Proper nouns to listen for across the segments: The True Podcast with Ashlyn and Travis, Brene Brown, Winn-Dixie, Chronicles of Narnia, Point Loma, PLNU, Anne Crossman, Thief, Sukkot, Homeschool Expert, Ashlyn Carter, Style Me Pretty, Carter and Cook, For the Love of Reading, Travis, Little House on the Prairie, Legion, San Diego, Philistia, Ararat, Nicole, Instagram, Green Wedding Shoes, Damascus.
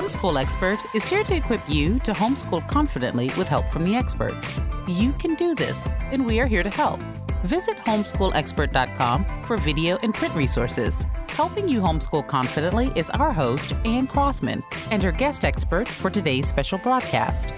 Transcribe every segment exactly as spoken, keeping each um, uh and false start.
Homeschool Expert is here to equip you to homeschool confidently with help from the experts. You can do this, and we are here to help. Visit homeschool expert dot com for video and print resources. Helping you homeschool confidently is our host, Anne Crossman, and her guest expert for today's special broadcast.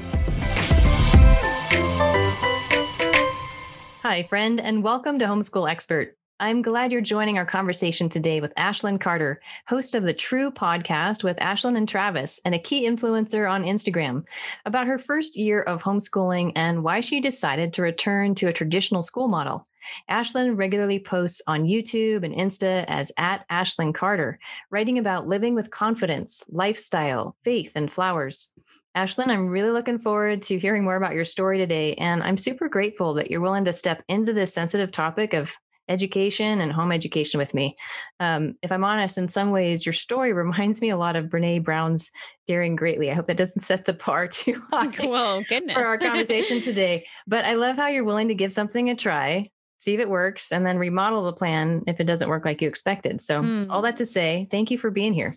Hi, friend, and welcome to Homeschool Expert. I'm glad you're joining our conversation today with Ashlyn Carter, host of The True Podcast with Ashlyn and Travis, and a key influencer on Instagram, about her first year of homeschooling and why she decided to return to a traditional school model. Ashlyn regularly posts on YouTube and Insta as at Ashlyn Carter, writing about living with confidence, lifestyle, faith, and flowers. Ashlyn, I'm really looking forward to hearing more about your story today, and I'm super grateful that you're willing to step into this sensitive topic of education and home education with me. Um, if I'm honest, in some ways, your story reminds me a lot of Brene Brown's Daring Greatly. I hope that doesn't set the bar too high Whoa, goodness. for our conversation today. But I love how you're willing to give something a try, see if it works, and then remodel the plan if it doesn't work like you expected. So mm. all that to say, thank you for being here.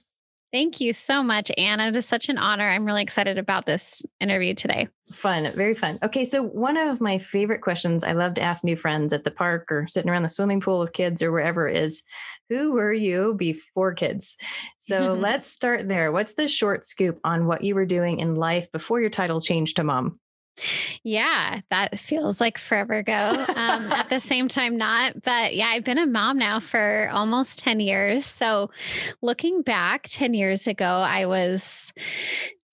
Thank you so much, Anna. It is such an honor. I'm really excited about this interview today. Fun. Very fun. Okay. So one of my favorite questions I love to ask new friends at the park or sitting around the swimming pool with kids or wherever is, who were you before kids? So let's start there. What's the short scoop on what you were doing in life before your title changed to mom? Yeah, that feels like forever ago. Um, at the same time, not. But yeah, I've been a mom now for almost ten years. So looking back ten years ago, I was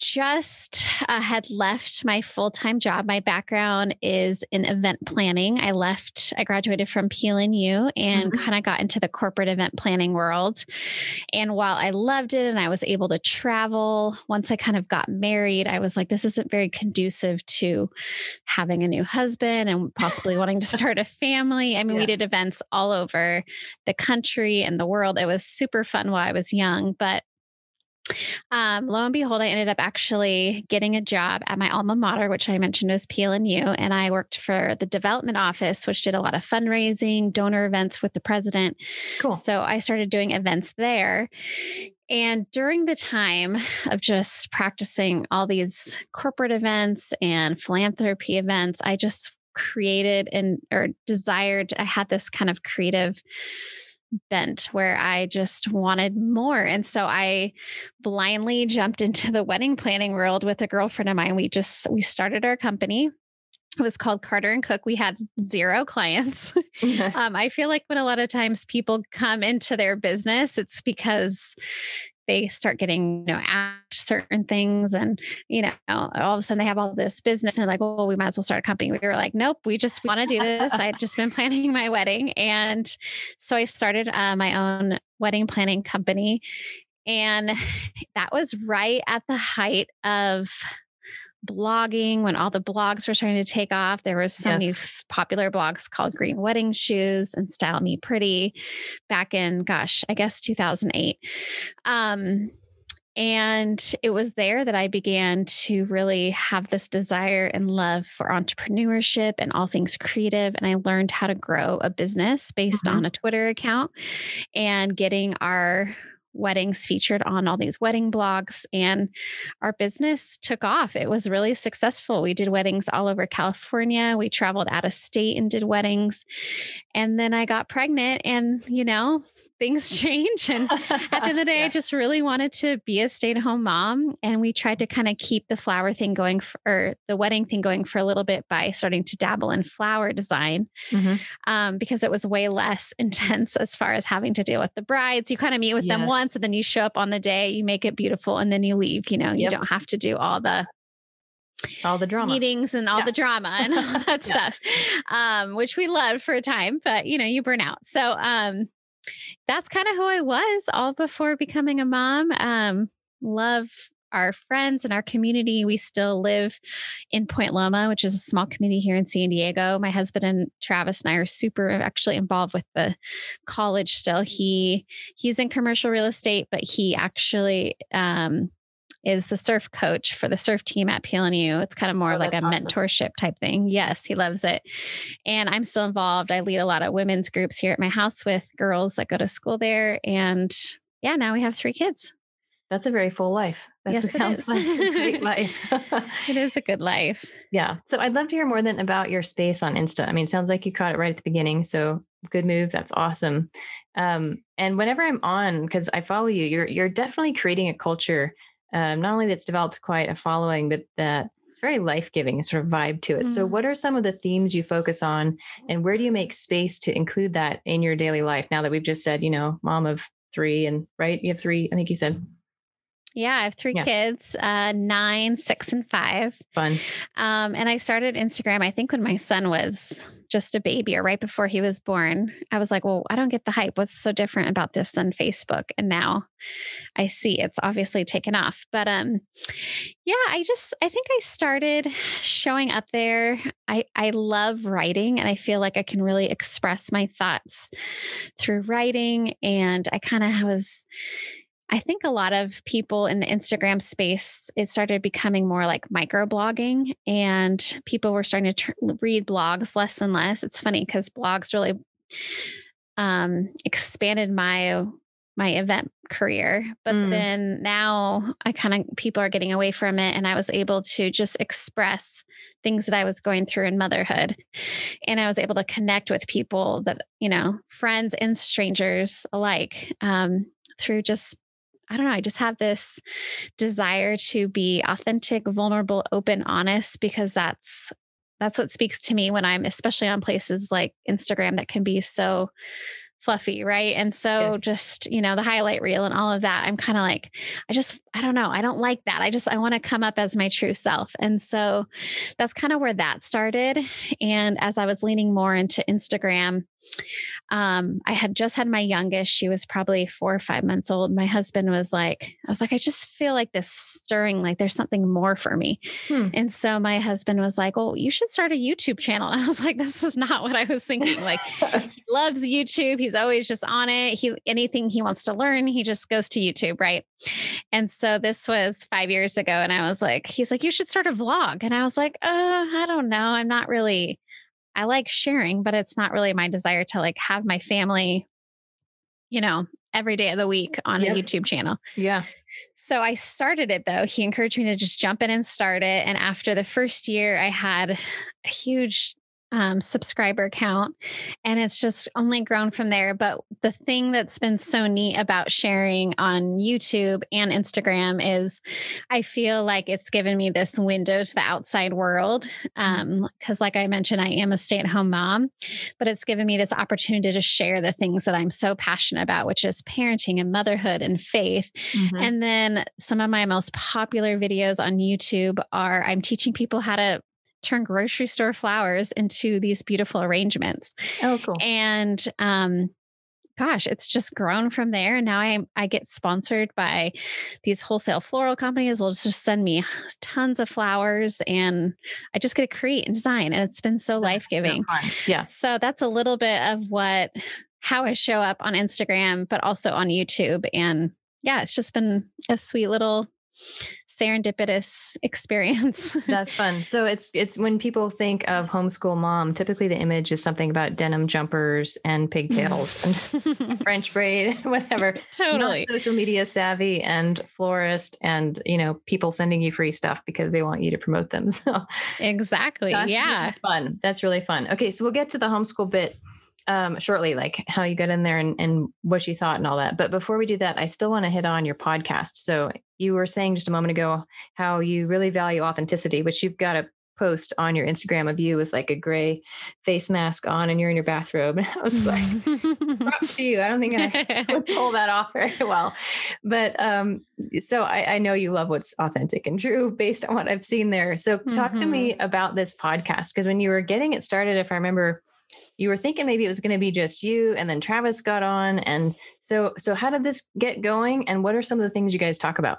just uh, had left my full-time job. My background is in event planning. I left, I graduated from P L N U and mm-hmm. kind of got into the corporate event planning world. And while I loved it and I was able to travel, once I kind of got married, I was like, this isn't very conducive to having a new husband and possibly wanting to start a family. I mean, yeah. we did events all over the country and the world. It was super fun while I was young, but Um, lo and behold, I ended up actually getting a job at my alma mater, which I mentioned was P L N U. And I worked for the development office, which did a lot of fundraising, donor events with the president. Cool. So I started doing events there. And during the time of just practicing all these corporate events and philanthropy events, I just created and or desired, I had this kind of creative bent where I just wanted more. And so I blindly jumped into the wedding planning world with a girlfriend of mine. We just, we started our company. It was called Carter and Cook. We had zero clients. Mm-hmm. um, I feel like when a lot of times people come into their business, it's because they start getting, you know, asked certain things and, you know, all of a sudden they have all this business and like, well, we might as well start a company. We were like, nope, we just want to do this. I'd just been planning my wedding. And so I started uh, my own wedding planning company. And that was right at the height of blogging, when all the blogs were starting to take off. There was some yes. these popular blogs called Green Wedding Shoes and Style Me Pretty back in, gosh, I guess two thousand eight. Um, and it was there that I began to really have this desire and love for entrepreneurship and all things creative. And I learned how to grow a business based mm-hmm. on a Twitter account and getting our weddings featured on all these wedding blogs, and our business took off. It was really successful. We did weddings all over California. We traveled out of state and did weddings. And then I got pregnant and, you know, things change. And at the end of the day, yeah. I just really wanted to be a stay-at-home mom. And we tried to kind of keep the flower thing going for, or the wedding thing going for a little bit by starting to dabble in flower design mm-hmm. um, because it was way less intense as far as having to deal with the brides. You kind of meet with yes. them once. So then you show up on the day, you make it beautiful, and then you leave. You know, you yep. don't have to do all the all the drama meetings and all yeah. the drama and all that yeah. stuff, um, which we loved for a time. But you know, you burn out. So um, that's kind of who I was all before becoming a mom. Um, love our friends and our community. We still live in Point Loma, which is a small community here in San Diego. My husband and Travis and I are super actually involved with the college still. He, he's in commercial real estate, but he actually, um, is the surf coach for the surf team at P L N U. It's kind of more oh, like a awesome. mentorship type thing. Yes, he loves it. And I'm still involved. I lead a lot of women's groups here at my house with girls that go to school there. And yeah, now we have three kids. That's a very full life. That yes, sounds like a great life. It is a good life. Yeah. So I'd love to hear more than about your space on Insta. I mean, it sounds like you caught it right at the beginning. So good move. That's awesome. Um, and whenever I'm on, because I follow you, you're you're definitely creating a culture, um, not only that's developed quite a following, but that it's very life-giving sort of vibe to it. Mm-hmm. So what are some of the themes you focus on, and where do you make space to include that in your daily life? Now that we've just said, you know, mom of three, and right, you have three, I think you said. Yeah, I have three yeah. kids, uh, nine, six, and five. Fun. Um, and I started Instagram, I think, when my son was just a baby or right before he was born. I was like, well, I don't get the hype. What's so different about this than Facebook? And now I see it's obviously taken off. But um, yeah, I just, I think I started showing up there. I, I love writing, and I feel like I can really express my thoughts through writing. And I kind of was... I think a lot of people in the Instagram space, it started becoming more like microblogging, and people were starting to tr- read blogs less and less. It's funny because blogs really um, expanded my my event career. But mm. then now I kind of, people are getting away from it, and I was able to just express things that I was going through in motherhood. And I was able to connect with people that, you know, friends and strangers alike, um, through just I don't know. I just have this desire to be authentic, vulnerable, open, honest, because that's, that's what speaks to me when I'm, especially on places like Instagram that can be so fluffy. Right. And so yes. just, you know, the highlight reel and all of that, I'm kind of like, I just, I don't know. I don't like that. I just, I want to come up as my true self. And so that's kind of where that started. And as I was leaning more into Instagram, Um, I had just had my youngest. She was probably four or five months old. My husband was like, I was like, I just feel like this stirring, like there's something more for me. Hmm. And so my husband was like, oh, you should start a YouTube channel. And I was like, this is not what I was thinking. Like he loves YouTube. He's always just on it. He, anything he wants to learn, he just goes to YouTube. Right. And so this was five years ago. And I was like, he's like, you should start a vlog. And I was like, uh, I don't know. I'm not really I like sharing, but it's not really my desire to like have my family, you know, every day of the week on yep. a YouTube channel. Yeah. So I started it though. He encouraged me to just jump in and start it. And after the first year, I had a huge um, subscriber count, and it's just only grown from there. But the thing that's been so neat about sharing on YouTube and Instagram is I feel like it's given me this window to the outside world. Um, cause like I mentioned, I am a stay-at-home mom, but it's given me this opportunity to share the things that I'm so passionate about, which is parenting and motherhood and faith. Mm-hmm. And then some of my most popular videos on YouTube are, I'm teaching people how to turn grocery store flowers into these beautiful arrangements. Oh, cool. And, um, gosh, it's just grown from there. And now I, I get sponsored by these wholesale floral companies. They'll just send me tons of flowers, and I just get to create and design. And it's been so life-giving. So yeah. So that's a little bit of what, how I show up on Instagram, but also on YouTube. And yeah, it's just been a sweet little serendipitous experience. That's fun. So it's, it's when people think of homeschool mom, typically the image is something about denim jumpers and pigtails and French braid, whatever. Totally. Not social media savvy and florist and, you know, people sending you free stuff because they want you to promote them. So exactly. That's yeah. Really fun. That's really fun. Okay. So we'll get to the homeschool bit um, shortly, like how you got in there and, and what you thought and all that. But before we do that, I still want to hit on your podcast. So you were saying just a moment ago how you really value authenticity, which you've got a post on your Instagram of you with like a gray face mask on and you're in your bathrobe. And I was like, props to you. I don't think I would pull that off very well. But um, so I, I know you love what's authentic and true based on what I've seen there. So talk mm-hmm. to me about this podcast, because when you were getting it started, if I remember, you were thinking maybe it was going to be just you, and then Travis got on. And so, so how did this get going, and what are some of the things you guys talk about?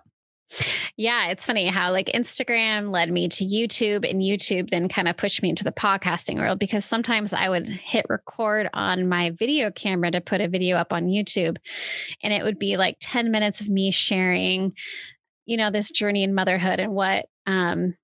Yeah. It's funny how like Instagram led me to YouTube, and YouTube then kind of pushed me into the podcasting world, because sometimes I would hit record on my video camera to put a video up on YouTube, and it would be like ten minutes of me sharing, you know, this journey in motherhood and what, um,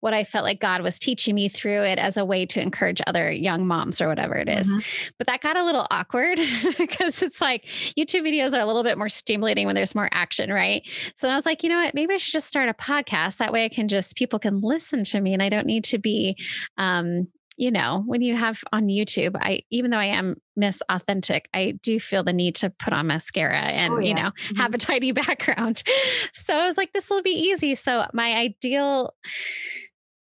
what I felt like God was teaching me through it as a way to encourage other young moms or whatever it is. Mm-hmm. But that got a little awkward because it's like YouTube videos are a little bit more stimulating when there's more action, right? So I was like, you know what, maybe I should just start a podcast. That way I can just, people can listen to me and I don't need to be, um, you know, when you have on YouTube, I, even though I am Miss Authentic, I do feel the need to put on mascara and, oh, yeah. you know, mm-hmm. have a tidy background. So I was like, this will be easy. So my ideal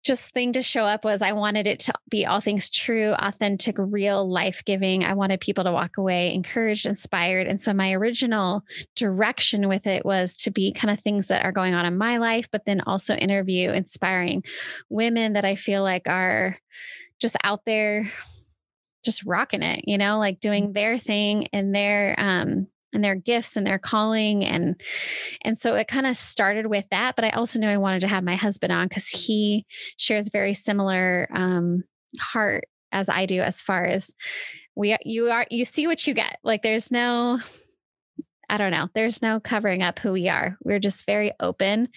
just thing to show up was I wanted it to be all things true, authentic, real, life-giving. I wanted people to walk away encouraged, inspired. And so my original direction with it was to be kind of things that are going on in my life, but then also interview inspiring women that I feel like are just out there, just rocking it, you know, like doing their thing and their, um, and their gifts and their calling. And, and so it kind of started with that, but I also knew I wanted to have my husband on because he shares very similar, um, heart as I do, as far as we, you are, you see what you get. Like there's no, I don't know. There's no covering up who we are. We're just very open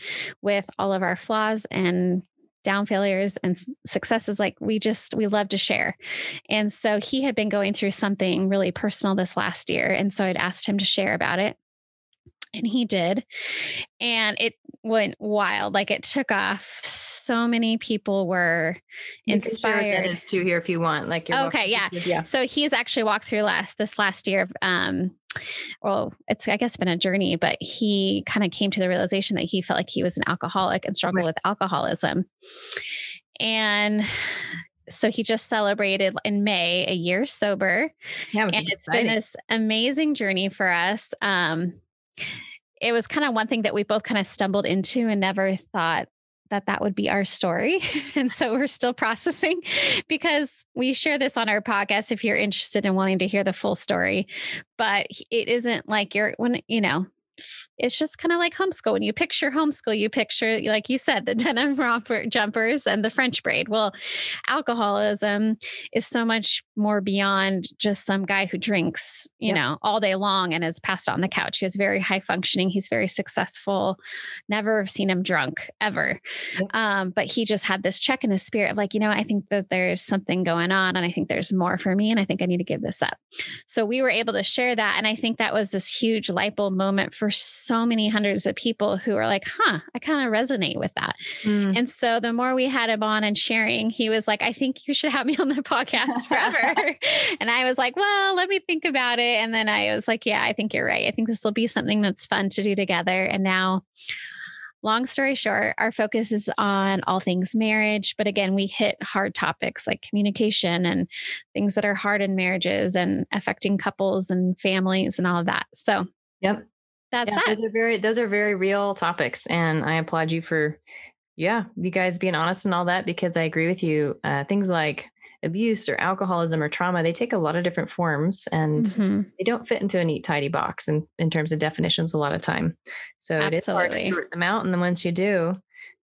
with all of our flaws and down failures and successes. Like we just, we love to share. And so he had been going through something really personal this last year. And so I'd asked him to share about it and he did. And it went wild. Like it took off. So many people were inspired. You can share that is too here if you want, like, you're okay. Yeah. yeah. So he's actually walked through last, this last year, um, well, it's, I guess, been a journey, but he kind of came to the realization that he felt like he was an alcoholic and struggled right. with alcoholism. And so he just celebrated in May, a year sober. Yeah, and exciting. It's been this amazing journey for us. Um, it was kind of one thing that we both kind of stumbled into and never thought that that would be our story. And so we're still processing because we share this on our podcast if you're interested in wanting to hear the full story, but it isn't like you're when, you know, it's just kind of like homeschool. When you picture homeschool, you picture, like you said, the denim romper jumpers and the French braid. Well, alcoholism is so much more beyond just some guy who drinks, you yep. know, all day long and is passed out on the couch. He was very high functioning. He's very successful. Never seen him drunk ever. Yep. Um, but he just had this check in his spirit of like, you know, I think that there's something going on and I think there's more for me and I think I need to give this up. So we were able to share that. And I think that was this huge light bulb moment for so many hundreds of people who are like, huh, I kind of resonate with that. Mm. And so the more we had him on and sharing, he was like, I think you should have me on the podcast forever. And I was like, well, let me think about it. And then I was like, yeah, I think you're right. I think this will be something that's fun to do together. And now, long story short, our focus is on all things marriage. But again, we hit hard topics like communication and things that are hard in marriages and affecting couples and families and all of that. So, yep. That's yeah, that. Those are very, those are very real topics. And I applaud you for, yeah, you guys being honest and all that, because I agree with you. Uh, things like abuse or alcoholism or trauma, they take a lot of different forms and mm-hmm. they don't fit into a neat, tidy box in, in terms of definitions a lot of time. So Absolutely. It is hard to sort them out. And then once you do,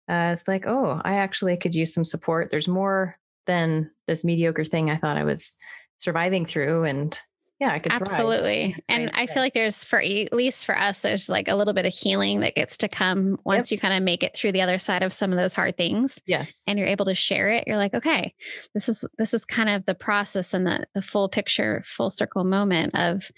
uh, it's like, oh, I actually could use some support. There's more than this mediocre thing I thought I was surviving through. And yeah, I could absolutely. And I feel like there's for, at least for us, there's like a little bit of healing that gets to come once yep. you kind of make it through the other side of some of those hard things. Yes. And you're able to share it. You're like, okay, this is, this is kind of the process and the, the full picture, full circle moment of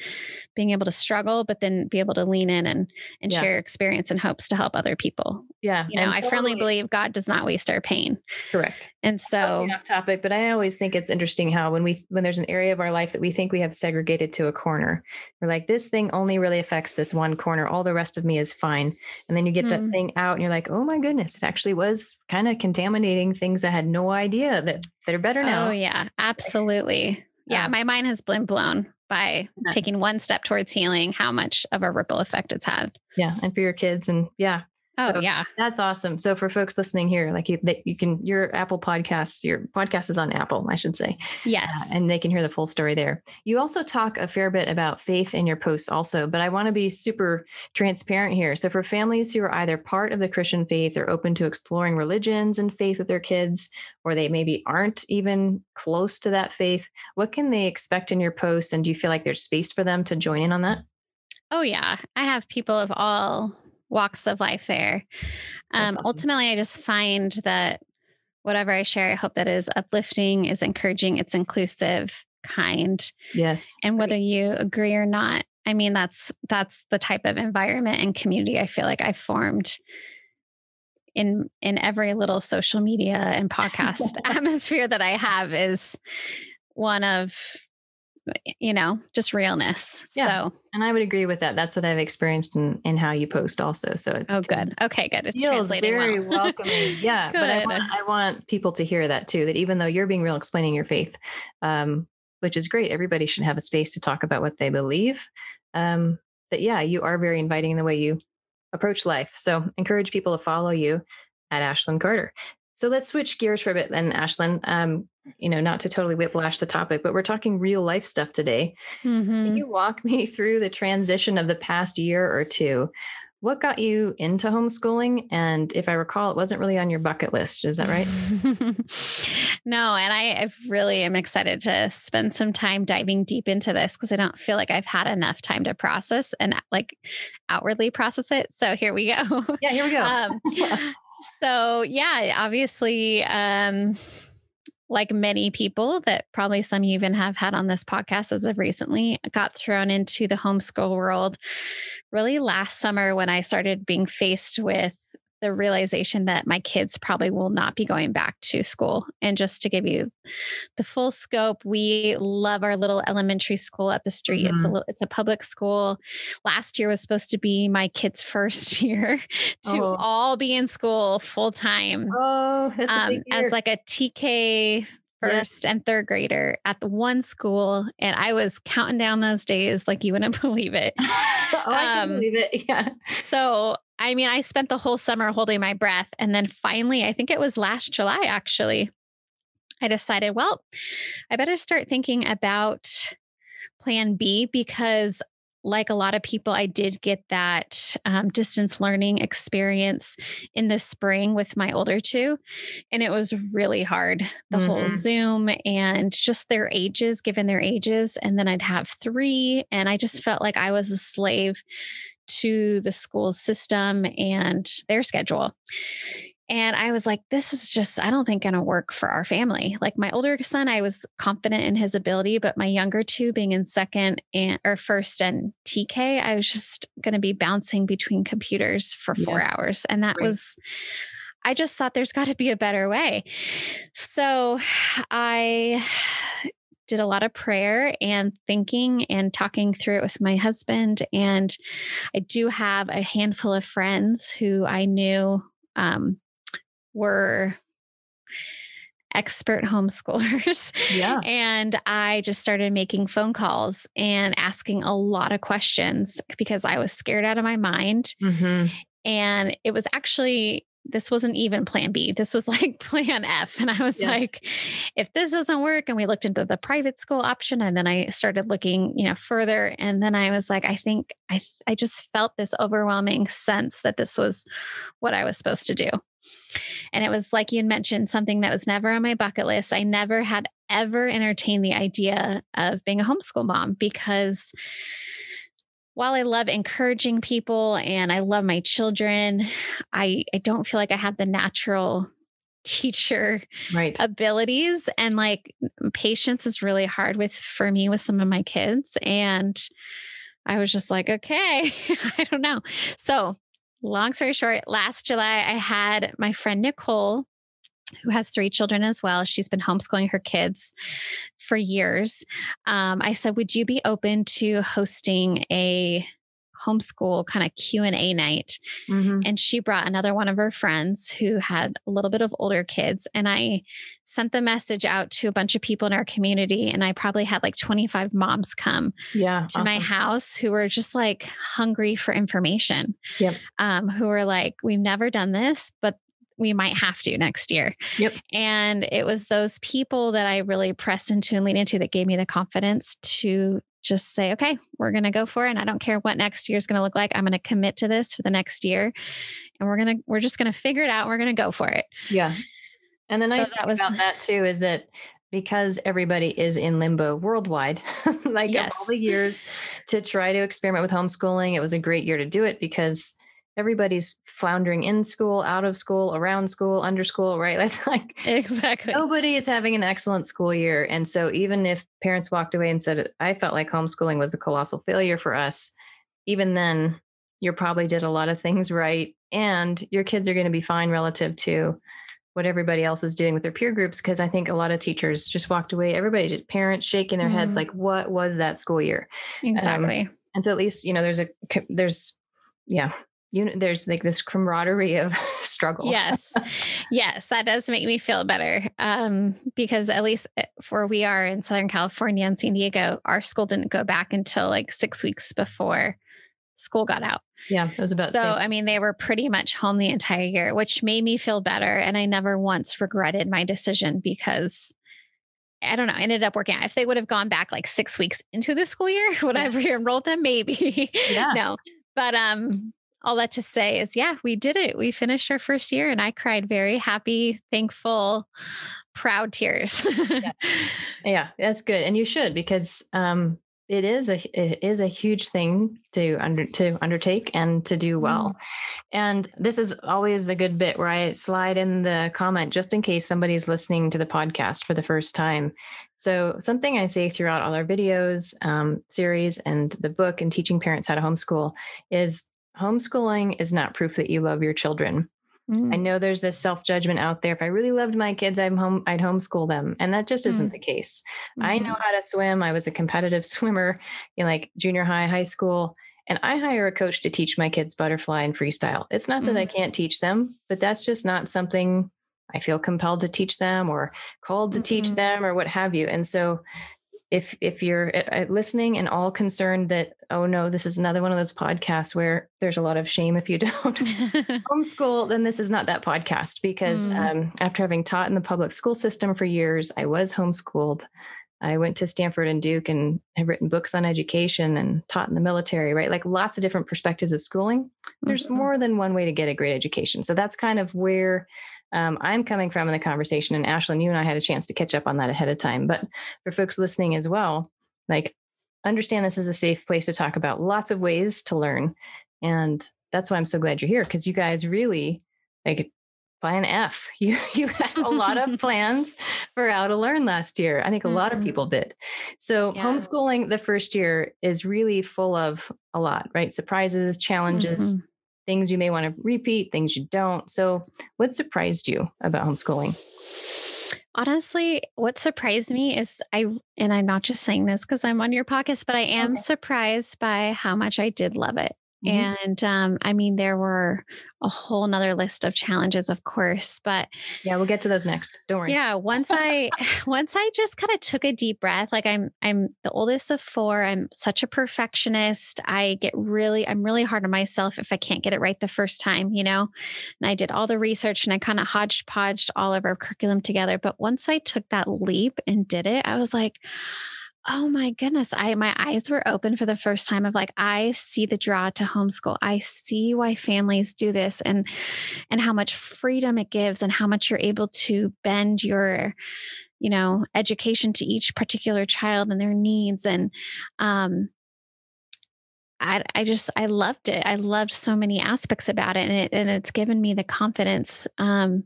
being able to struggle, but then be able to lean in and, and yeah. share your experience and hopes to help other people. Yeah. You know, and I firmly totally. believe God does not waste our pain. Correct. And so off topic, but I always think it's interesting how, when we, when there's an area of our life that we think we have segregated to a corner, we're like, this thing only really affects this one corner, all the rest of me is fine. And then you get mm. that thing out and you're like, oh my goodness, it actually was kind of contaminating things I had no idea that they're better now. Oh yeah, absolutely. Yeah, um, my mind has been blown by yeah. taking one step towards healing, how much of a ripple effect it's had. Yeah, and for your kids. And yeah. Oh so yeah. That's awesome. So for folks listening here, like you, that you can, your Apple podcasts, your podcast is on Apple, I should say. Yes. Uh, and they can hear the full story there. You also talk a fair bit about faith in your posts also, but I want to be super transparent here. So for families who are either part of the Christian faith or open to exploring religions and faith with their kids, or they maybe aren't even close to that faith, what can they expect in your posts? And do you feel like there's space for them to join in on that? Oh yeah. I have people of all walks of life there. Um, awesome. Ultimately, I just find that whatever I share, I hope that is uplifting, is encouraging, it's inclusive, kind. Yes. And whether you agree or not, I mean, that's, that's the type of environment and community I feel like I formed in, in every little social media and podcast atmosphere that I have is one of, you know, just realness. Yeah. So, and I would agree with that. That's what I've experienced in, in how you post also. So, it, oh, good. Okay, good. It's feels very well. welcoming. Yeah. But I want, I want people to hear that too, that even though you're being real, explaining your faith, um, which is great. Everybody should have a space to talk about what they believe. Um, but yeah, you are very inviting in the way you approach life. So encourage people to follow you at Ashlyn Carter. So let's switch gears for a bit then, Ashlyn. Um, you know, not to totally whiplash the topic, but we're talking real life stuff today. Mm-hmm. Can you walk me through the transition of the past year or two? What got you into homeschooling? And if I recall, it wasn't really on your bucket list. Is that right? No. And I, I really am excited to spend some time diving deep into this because I don't feel like I've had enough time to process and like outwardly process it. So here we go. Yeah, here we go. um, so yeah, obviously, um, like many people that probably some you even have had on this podcast as of recently, got thrown into the homeschool world really last summer when I started being faced with the realization that my kids probably will not be going back to school. And just to give you the full scope, we love our little elementary school up the street. Mm-hmm. It's a little, it's a public school. Last year was supposed to be my kids' first year to oh. all be in school full time. Oh, that's um, a big year. As like a T K first and third grader at the one school. And I was counting down those days like you wouldn't believe it. oh, um, I can believe it. Yeah. So, I mean, I spent the whole summer holding my breath. And then finally, I think it was last July, actually, I decided, well, I better start thinking about plan B because like a lot of people, I did get that um, distance learning experience in the spring with my older two. And it was really hard, the mm-hmm. whole Zoom and just their ages, given their ages. And then I'd have three. And I just felt like I was a slave to the school's system and their schedule. And I was like, this is just, I don't think going to work for our family. Like my older son, I was confident in his ability, but my younger two being in second and or first and T K, I was just going to be bouncing between computers for four yes. hours. And that right. was, I just thought there's got to be a better way. So I did a lot of prayer and thinking and talking through it with my husband. And I do have a handful of friends who I knew, um, were expert homeschoolers. Yeah. And I just started making phone calls and asking a lot of questions because I was scared out of my mind. Mm-hmm. And it was actually, this wasn't even plan B. This was like plan F. And I was yes. like, if this doesn't work, and we looked into the private school option, and then I started looking, you know, further. And then I was like, I think I, I just felt this overwhelming sense that this was what I was supposed to do. And it was like you mentioned, something that was never on my bucket list. I never had ever entertained the idea of being a homeschool mom because while I love encouraging people and I love my children, I, I don't feel like I have the natural teacher right. abilities, and like patience is really hard with, for me, with some of my kids. And I was just like, okay, I don't know. So long story short, last July, I had my friend Nicole, who has three children as well. She's been homeschooling her kids for years. Um, I said, would you be open to hosting a homeschool kind of Q and A night? Mm-hmm. And she brought another one of her friends who had a little bit of older kids. And I sent the message out to a bunch of people in our community. And I probably had like twenty-five moms come yeah, to awesome. my house who were just like hungry for information, yep. um, who were like, we've never done this, but we might have to next year. Yep. And it was those people that I really pressed into and leaned into that gave me the confidence to just say, okay, we're going to go for it. And I don't care what next year is going to look like. I'm going to commit to this for the next year. And we're going to, we're just going to figure it out. We're going to go for it. Yeah. And the nice so thing was, about that too, is that because everybody is in limbo worldwide, like yes. all the years to try to experiment with homeschooling, it was a great year to do it because everybody's floundering in school, out of school, around school, under school, right? That's like, exactly. Nobody is having an excellent school year. And so even if parents walked away and said, I felt like homeschooling was a colossal failure for us, even then you probably did a lot of things right. And your kids are going to be fine relative to what everybody else is doing with their peer groups. Cause I think a lot of teachers just walked away. Everybody, parents shaking their mm-hmm. heads, like, what was that school year? Exactly. Um, and so at least, you know, there's a, there's, yeah. You know, there's like this camaraderie of struggle. Yes. Yes. That does make me feel better. Um, because at least for we are in Southern California and San Diego, our school didn't go back until like six weeks before school got out. Yeah. It was about so, same. I mean, they were pretty much home the entire year, which made me feel better. And I never once regretted my decision because I don't know, I ended up working out. If they would have gone back like six weeks into the school year, would I have re-enrolled them? Maybe. Yeah. No. But, um, all that to say is, yeah, we did it. We finished our first year and I cried very happy, thankful, proud tears. Yes. Yeah, that's good. And you should, because um, it is a, it is a huge thing to under, to undertake and to do well. Mm-hmm. And this is always a good bit where I slide in the comment just in case somebody's listening to the podcast for the first time. So something I say throughout all our videos, um, series and the book and teaching parents how to homeschool is, homeschooling is not proof that you love your children. Mm. I know there's this self-judgment out there. If I really loved my kids, I'm home, I'd homeschool them. And that just isn't mm. the case. Mm-hmm. I know how to swim. I was a competitive swimmer in like junior high, high school. And I hire a coach to teach my kids butterfly and freestyle. It's not that mm. I can't teach them, but that's just not something I feel compelled to teach them or called to mm-hmm. teach them or what have you. And so If if you're listening and all concerned that, oh no, this is another one of those podcasts where there's a lot of shame if you don't homeschool, then this is not that podcast. Because mm. um, after having taught in the public school system for years, I was homeschooled. I went to Stanford and Duke and have written books on education and taught in the military, right? Like lots of different perspectives of schooling. There's mm-hmm. more than one way to get a great education. So that's kind of where Um, I'm coming from in the conversation, and Ashlyn, you and I had a chance to catch up on that ahead of time. But for folks listening as well, like understand this is a safe place to talk about lots of ways to learn. And that's why I'm so glad you're here, because you guys really like by an F. You you had a lot of plans for how to learn last year. I think a mm-hmm. lot of people did. So yeah. Homeschooling the first year is really full of a lot, right? Surprises, challenges. Mm-hmm. Things you may want to repeat, things you don't. So what surprised you about homeschooling? Honestly, what surprised me is I, and I'm not just saying this because I'm on your podcast, but I am okay. surprised by how much I did love it. Mm-hmm. And um, I mean, there were a whole nother list of challenges, of course, but yeah, we'll get to those next. Don't worry. Yeah. Once I, once I just kind of took a deep breath, like I'm, I'm the oldest of four. I'm such a perfectionist. I get really, I'm really hard on myself if I can't get it right the first time, you know, and I did all the research and I kind of hodgepodged all of our curriculum together. But once I took that leap and did it, I was like, oh my goodness. I, my eyes were open for the first time of like, I see the draw to homeschool. I see why families do this and, and how much freedom it gives and how much you're able to bend your, you know, education to each particular child and their needs. And, um, I, I just, I loved it. I loved so many aspects about it. And, it, and it's given me the confidence um,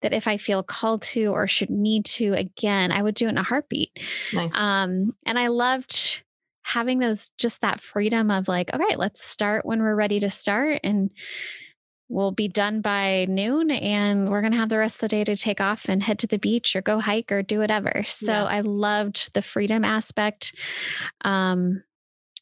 that if I feel called to, or should need to again, I would do it in a heartbeat. Nice. Um, and I loved having those, just that freedom of like, all right, let's start when we're ready to start and we'll be done by noon and we're going to have the rest of the day to take off and head to the beach or go hike or do whatever. So yeah. I loved the freedom aspect. Um,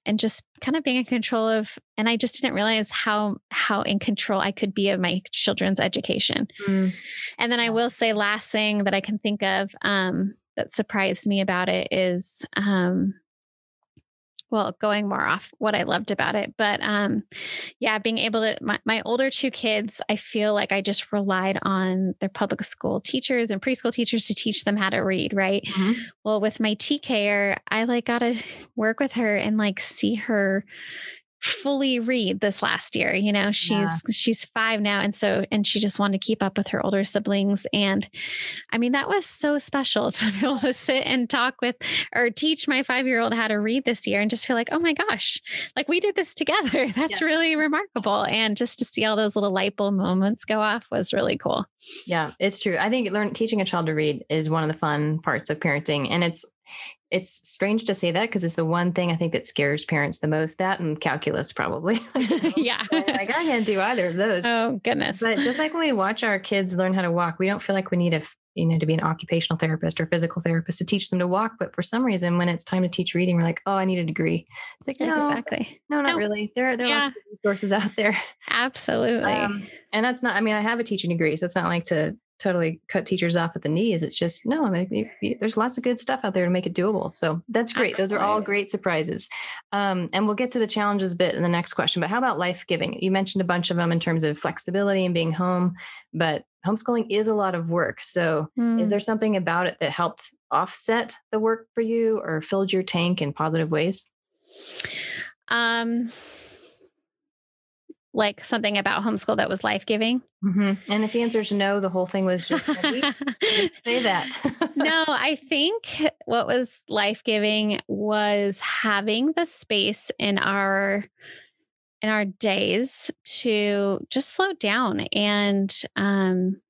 And just kind of being in control of, and I just didn't realize how, how in control I could be of my children's education. Mm. And then I will say last thing that I can think of, um, that surprised me about it is, um, well, going more off what I loved about it, but, um, yeah, being able to, my, my older two kids, I feel like I just relied on their public school teachers and preschool teachers to teach them how to read. Right. Mm-hmm. Well, with my T K-er, I like got to work with her and like see her fully read this last year. You know, she's, yeah. she's five now. And so, and she just wanted to keep up with her older siblings. And I mean, that was so special to be able to sit and talk with, or teach my five-year-old how to read this year and just feel like, oh my gosh, like we did this together. That's yeah. really remarkable. And just to see all those little light bulb moments go off was really cool. Yeah, it's true. I think learning, teaching a child to read is one of the fun parts of parenting. And it's, it's strange to say that because it's the one thing I think that scares parents the most, that and calculus probably. yeah. Like, I can't do either of those. Oh goodness. But just like when we watch our kids learn how to walk, we don't feel like we need a, you know, to be an occupational therapist or physical therapist to teach them to walk. But for some reason, when it's time to teach reading, we're like, oh, I need a degree. It's like, no, exactly. no, not no. really. There are, there are yeah. lots of resources out there. Absolutely. Um, and that's not, I mean, I have a teaching degree, so it's not like to totally cut teachers off at the knees. It's just, no, they, you, there's lots of good stuff out there to make it doable. So that's great. Absolutely. Those are all great surprises. Um, and we'll get to the challenges bit in the next question, but how about life-giving? You mentioned a bunch of them in terms of flexibility and being home, but homeschooling is a lot of work. So mm. is there something about it that helped offset the work for you or filled your tank in positive ways? Um, like something about homeschool that was life-giving. Mm-hmm. And if the answer is no, the whole thing was just say that. No, I think what was life-giving was having the space in our, in our days to just slow down. And, um,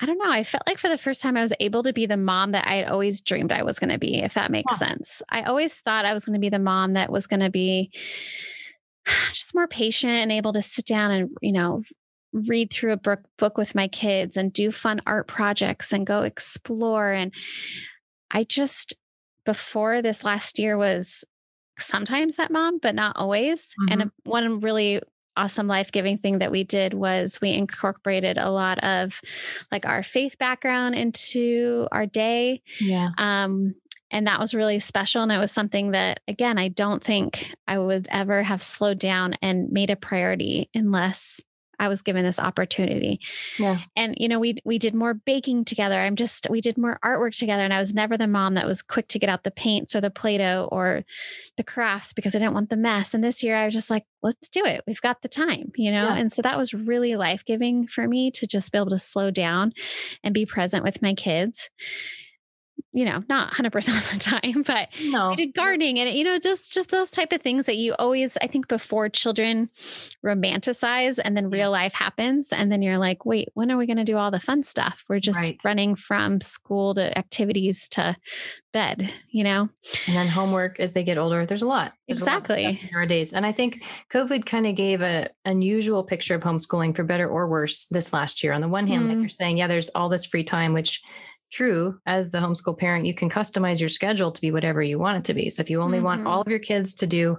I don't know. I felt like for the first time I was able to be the mom that I had always dreamed I was going to be, if that makes yeah. sense. I always thought I was going to be the mom that was going to be just more patient and able to sit down and, you know, read through a book, book with my kids and do fun art projects and go explore. And I just, before this last year, was sometimes that mom, but not always. Mm-hmm. And one really awesome life-giving thing that we did was we incorporated a lot of like our faith background into our day. Yeah. Um, And that was really special. And it was something that, again, I don't think I would ever have slowed down and made a priority unless I was given this opportunity. Yeah. And, you know, we, we did more baking together. I'm just, we did more artwork together. And I was never the mom that was quick to get out the paints or the Play-Doh or the crafts because I didn't want the mess. And this year I was just like, let's do it. We've got the time, you know? Yeah. And so that was really life-giving for me to just be able to slow down and be present with my kids. You know, not hundred percent of the time, but no. we did gardening and, you know, just, just those type of things that you always, I think before children romanticize and then real yes. life happens. And then you're like, wait, when are we going to do all the fun stuff? We're just right. running from school to activities to bed, you know? And then homework as they get older, there's a lot. There's exactly. A lot of nowadays. And I think COVID kind of gave a unusual picture of homeschooling for better or worse this last year. On the one hand, mm. like you're saying, yeah, there's all this free time, which true, as the homeschool parent, you can customize your schedule to be whatever you want it to be. So if you only mm-hmm. want all of your kids to do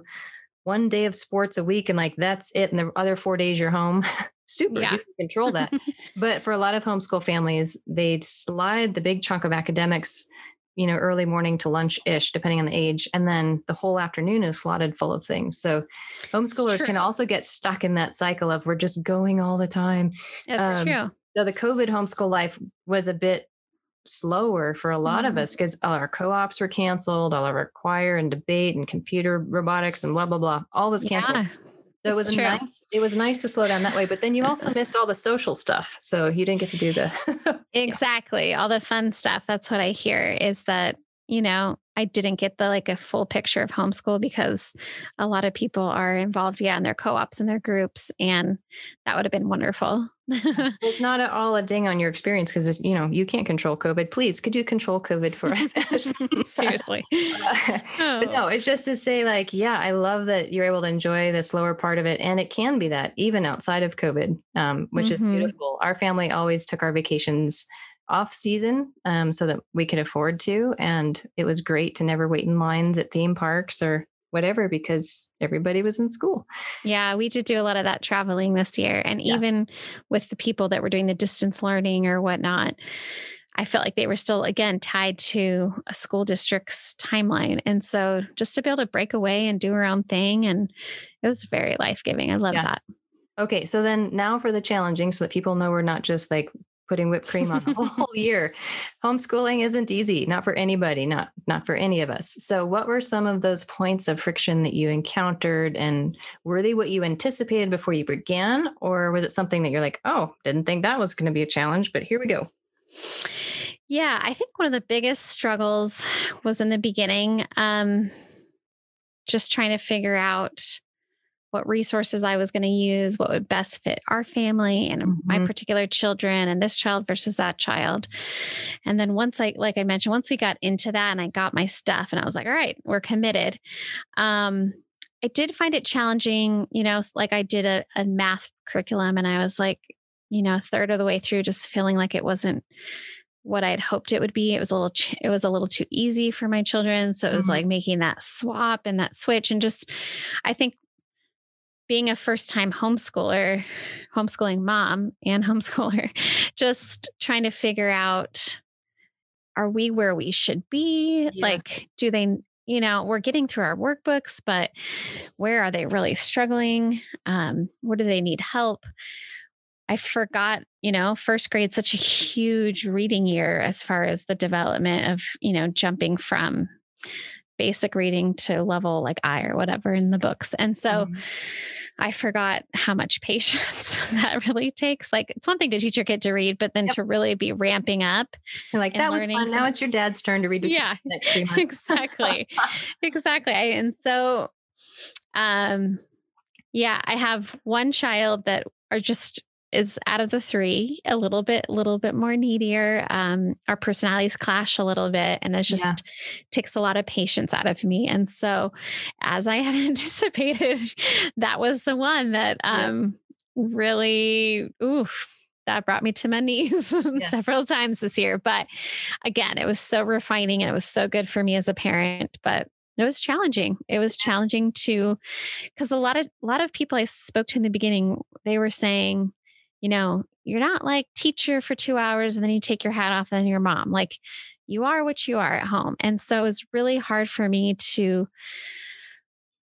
one day of sports a week and like, that's it. And the other four days you're home, super, yeah. you can control that. But for a lot of homeschool families, they'd slide the big chunk of academics, you know, early morning to lunch ish, depending on the age. And then the whole afternoon is slotted full of things. So homeschoolers can also get stuck in that cycle of we're just going all the time. That's um, true. So the COVID homeschool life was a bit slower for a lot mm. of us because our co-ops were canceled, all of our choir and debate and computer robotics and blah, blah, blah, all was canceled. Yeah, so it was true. nice. It was nice to slow down that way, but then you also missed all the social stuff. So you didn't get to do the exactly. yeah. all the fun stuff. That's what I hear is that, you know, I didn't get the, like a full picture of homeschool because a lot of people are involved yeah, in their co-ops and their groups. And that would have been wonderful. It's not at all a ding on your experience because it's, you know, you can't control COVID. Please, could you control COVID for us? Seriously. Uh, oh. But no, it's just to say like, yeah, I love that you're able to enjoy the slower part of it. And it can be that even outside of COVID, um, which mm-hmm. is beautiful. Our family always took our vacations off season, um, so that we could afford to. And it was great to never wait in lines at theme parks or whatever, because everybody was in school. Yeah. We did do a lot of that traveling this year. And yeah. even with the people that were doing the distance learning or whatnot, I felt like they were still, again, tied to a school district's timeline. And so just to be able to break away and do our own thing. And it was very life-giving. I love yeah. that. Okay. So then now for the challenging, so that people know we're not just like putting whipped cream on the whole year. Homeschooling isn't easy, not for anybody, not, not for any of us. So what were some of those points of friction that you encountered, and were they what you anticipated before you began? Or was it something that you're like, oh, didn't think that was going to be a challenge, but here we go. Yeah. I think one of the biggest struggles was in the beginning, um, just trying to figure out what resources I was going to use, what would best fit our family and mm-hmm. my particular children, and this child versus that child. And then once I, like I mentioned, once we got into that and I got my stuff and I was like, all right, we're committed. Um, I did find it challenging, you know, like I did a, a math curriculum and I was like, you know, a third of the way through, just feeling like it wasn't what I had hoped it would be. It was a little, ch- it was a little too easy for my children. So it was mm-hmm. like making that swap and that switch. And just, I think, being a first-time homeschooler, homeschooling mom and homeschooler, just trying to figure out, are we where we should be? Yes. Like, do they, you know, we're getting through our workbooks, but where are they really struggling? Um, where do they need help? I forgot, you know, first grade, such a huge reading year as far as the development of, you know, jumping from basic reading to level like I or whatever in the books. And so mm-hmm. I forgot how much patience that really takes. Like, it's one thing to teach your kid to read, but then yep. to really be ramping up. You're like, that was fun. So now it's your dad's turn to read. Yeah, the next three months. Exactly. Exactly. I, and so, um, yeah, I have one child that are just, is out of the three, a little bit, a little bit more needier. Um, our personalities clash a little bit, and it just yeah. takes a lot of patience out of me. And so, as I had anticipated, that was the one that um, yeah. really, oof, that brought me to my knees yes. several times this year. But again, it was so refining and it was so good for me as a parent, but it was challenging. It was challenging to, because a lot of, a lot of people I spoke to in the beginning, they were saying, you know, you're not like teacher for two hours and then you take your hat off and then you're mom. Like, you are what you are at home. And so it was really hard for me to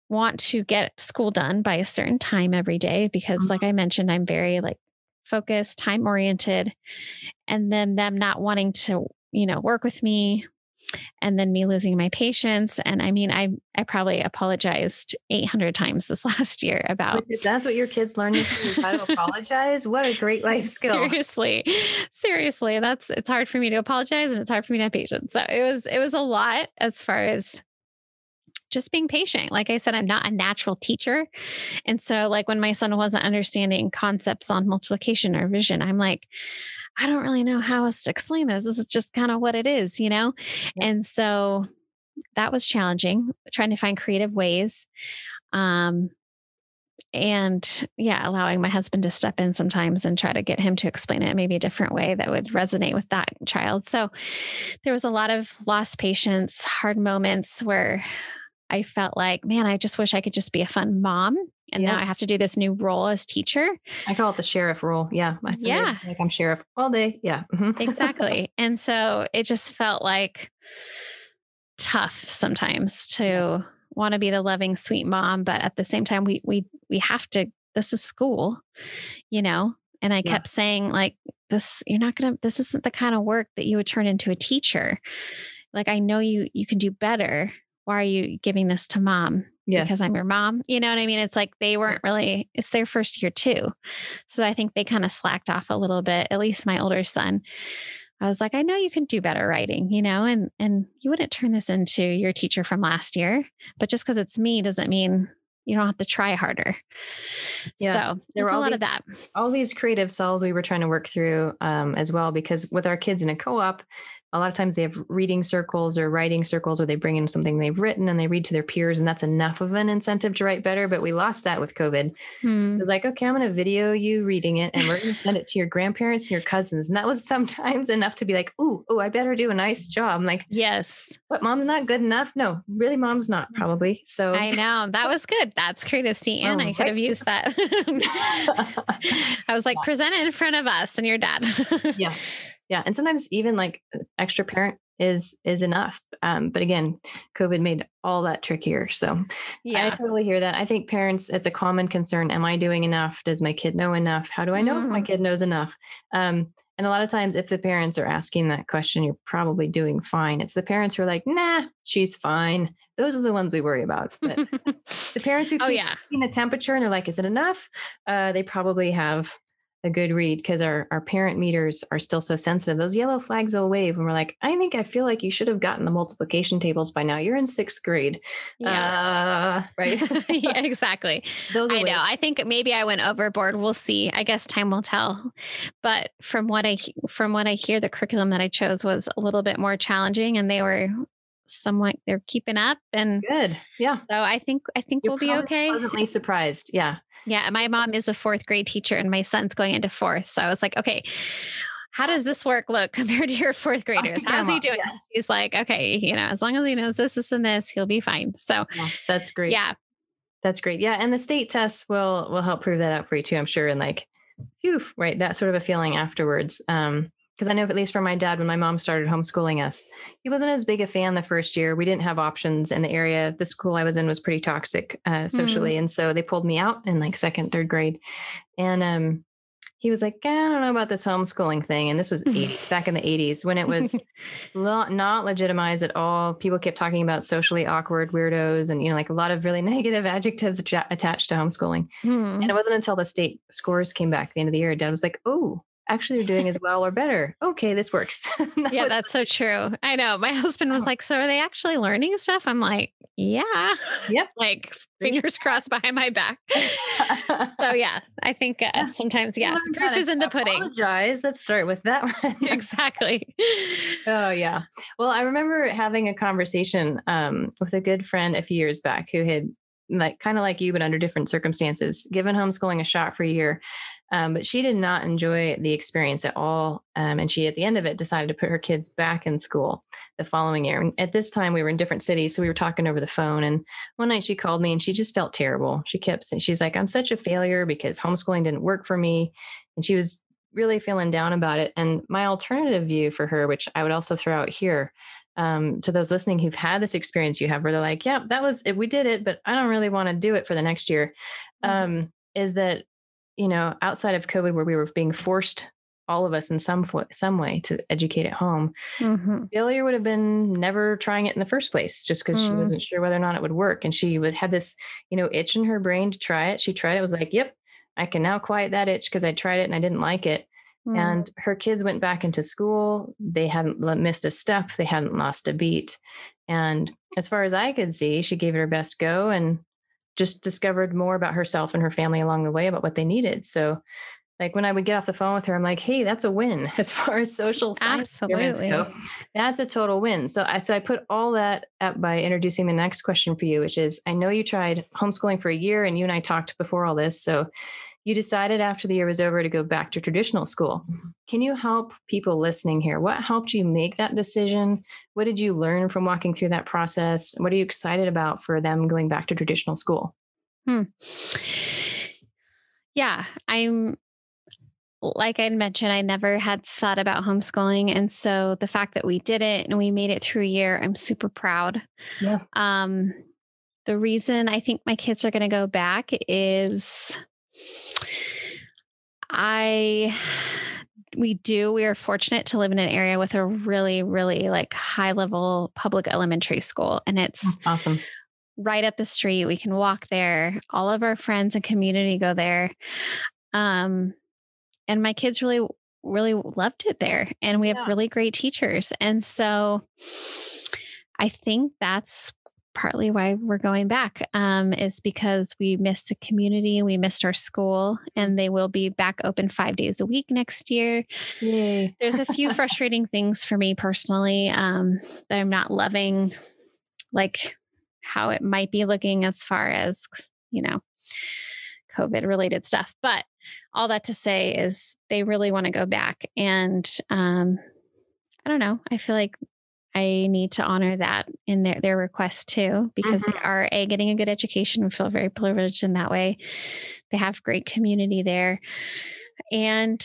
want to get school done by a certain time every day, because mm-hmm. like I mentioned, I'm very like focused, time oriented, and then them not wanting to, you know, work with me, and then me losing my patience. And I mean, I, I probably apologized eight hundred times this last year about, if that's what your kids learn is how to apologize. What a great life skill. Seriously, seriously. That's, it's hard for me to apologize and it's hard for me to have patience. So it was, it was a lot as far as just being patient. Like I said, I'm not a natural teacher. And so like when my son wasn't understanding concepts on multiplication or division, I'm like, I don't really know how else to explain this. This is just kind of what it is, you know? Yeah. And so that was challenging, trying to find creative ways. Um, and yeah, allowing my husband to step in sometimes and try to get him to explain it maybe a different way that would resonate with that child. So there was a lot of lost patience, hard moments where I felt like, man, I just wish I could just be a fun mom. And yep. now I have to do this new role as teacher. I call it the sheriff role. Yeah. I yeah. Like I'm sheriff all day. Yeah. Mm-hmm. Exactly. And so it just felt like tough sometimes to yes. want to be the loving, sweet mom. But at the same time, we, we, we have to, this is school, you know? And I yeah. kept saying like this, you're not going to, this isn't the kind of work that you would turn into a teacher. Like, I know you, you can do better. Why are you giving this to mom? Yes. Because I'm your mom. You know what I mean? It's like, they weren't really, it's their first year too. So I think they kind of slacked off a little bit, at least my older son. I was like, I know you can do better writing, you know, and, and you wouldn't turn this into your teacher from last year, but just because it's me doesn't mean you don't have to try harder. Yeah. So there were a lot these, of that. All these creative cells we were trying to work through um, as well, because with our kids in a co-op, a lot of times they have reading circles or writing circles, or they bring in something they've written and they read to their peers, and that's enough of an incentive to write better. But we lost that with COVID. Hmm. It was like, okay, I'm going to video you reading it and we're going to send it to your grandparents and your cousins. And that was sometimes enough to be like, Ooh, Oh, I better do a nice job. I'm like, yes, but mom's not good enough. No, really. Mom's not probably. So I know that was good. That's creative. See, Anne, oh, I could have used that. I was like, yeah. present it in front of us and your dad. yeah. Yeah. And sometimes even like extra parent is, is enough. Um, but again, COVID made all that trickier. So yeah, I totally hear that. I think parents, it's a common concern. Am I doing enough? Does my kid know enough? How do I know mm-hmm. if my kid knows enough? Um, And a lot of times if the parents are asking that question, you're probably doing fine. It's the parents who are like, nah, she's fine. Those are the ones we worry about. But the parents who keep oh, yeah. the temperature and they're like, is it enough? Uh, they probably have a good read, because our, our parent meters are still so sensitive. Those yellow flags will wave and we're like, I think, I feel like you should have gotten the multiplication tables by now. You're in sixth grade. Yeah. Uh, right. Yeah, exactly. Those I wave. know. I think maybe I went overboard. We'll see. I guess time will tell. But from what I, from what I hear, the curriculum that I chose was a little bit more challenging, and they were somewhat, they're keeping up and good. Yeah. So I think, I think You're we'll be okay. Pleasantly surprised. Yeah. Yeah. My mom is a fourth grade teacher and my son's going into fourth. So I was like, okay, how does this work look compared to your fourth graders? How's he doing? Yeah. He's like, okay, you know, as long as he knows this, this, and this, he'll be fine. So yeah, that's great. Yeah. That's great. Yeah. And the state tests will, will help prove that out for you too, I'm sure. And like, phew, right. That sort of a feeling afterwards. Um, Because I know, at least for my dad, when my mom started homeschooling us, he wasn't as big a fan the first year. We didn't have options in the area. The school I was in was pretty toxic uh, socially. Mm-hmm. And so they pulled me out in like second, third grade. And um, he was like, I don't know about this homeschooling thing. And this was eighty, back in the eighties when it was lo- not legitimized at all. People kept talking about socially awkward weirdos and, you know, like a lot of really negative adjectives att- attached to homeschooling. Mm-hmm. And it wasn't until the state scores came back at the end of the year, Dad was like, oh, actually, you're doing as well or better. Okay, this works. that yeah, was- that's so true. I know. My husband was like, so are they actually learning stuff? I'm like, yeah. Yep. like fingers crossed behind my back. So yeah, I think uh, sometimes, yeah, the proof is in the pudding. Apologize. Let's start with that one. Exactly. Oh yeah. Well, I remember having a conversation um, with a good friend a few years back who had, like, kind of like you, but under different circumstances, given homeschooling a shot for a year. Um, but she did not enjoy the experience at all. Um, and she, at the end of it, decided to put her kids back in school the following year. And at this time we were in different cities, so we were talking over the phone. And one night she called me and she just felt terrible. She kept saying, she's like, I'm such a failure because homeschooling didn't work for me. And she was really feeling down about it. And my alternative view for her, which I would also throw out here, Um, to those listening who've had this experience you have, where they're like, yeah, that was it. We did it, but I don't really want to do it for the next year. Mm-hmm. Um, is that, you know, outside of COVID, where we were being forced, all of us in some, fo- some way to educate at home, mm-hmm. failure would have been never trying it in the first place, just because mm-hmm. she wasn't sure whether or not it would work. And she would had this, you know, itch in her brain to try it. She tried it, was like, yep, I can now quiet that itch because I tried it and I didn't like it. And her kids went back into school. They hadn't missed a step. They hadn't lost a beat. And as far as I could see, she gave it her best go and just discovered more about herself and her family along the way about what they needed. So like when I would get off the phone with her, I'm like, hey, that's a win. As far as social science experiments go, that's a total win. So I, so I put all that up by introducing the next question for you, which is, I know you tried homeschooling for a year and you and I talked before all this. So you decided after the year was over to go back to traditional school. Can you help people listening here? What helped you make that decision? What did you learn from walking through that process? What are you excited about for them going back to traditional school? Hmm. Yeah, I'm, like I mentioned, I never had thought about homeschooling. And so the fact that we did it and we made it through a year, I'm super proud. Yeah. Um, the reason I think my kids are going to go back is... I, we do, we are fortunate to live in an area with a really, really like high level public elementary school, and it's That's awesome. Right up the street. We can walk there. All of our friends and community go there. Um, and my kids really, really loved it there, and we yeah. have really great teachers. And so I think that's partly why we're going back, um, is because we missed the community, we missed our school, and they will be back open five days a week next year. Yay. There's a few frustrating things for me personally, um, that I'm not loving, like how it might be looking as far as, you know, COVID related stuff. But all that to say is they really want to go back. And, um, I don't know, I feel like I need to honor that in their, their request too, because mm-hmm. they are a, getting a good education. We feel very privileged in that way. They have great community there. And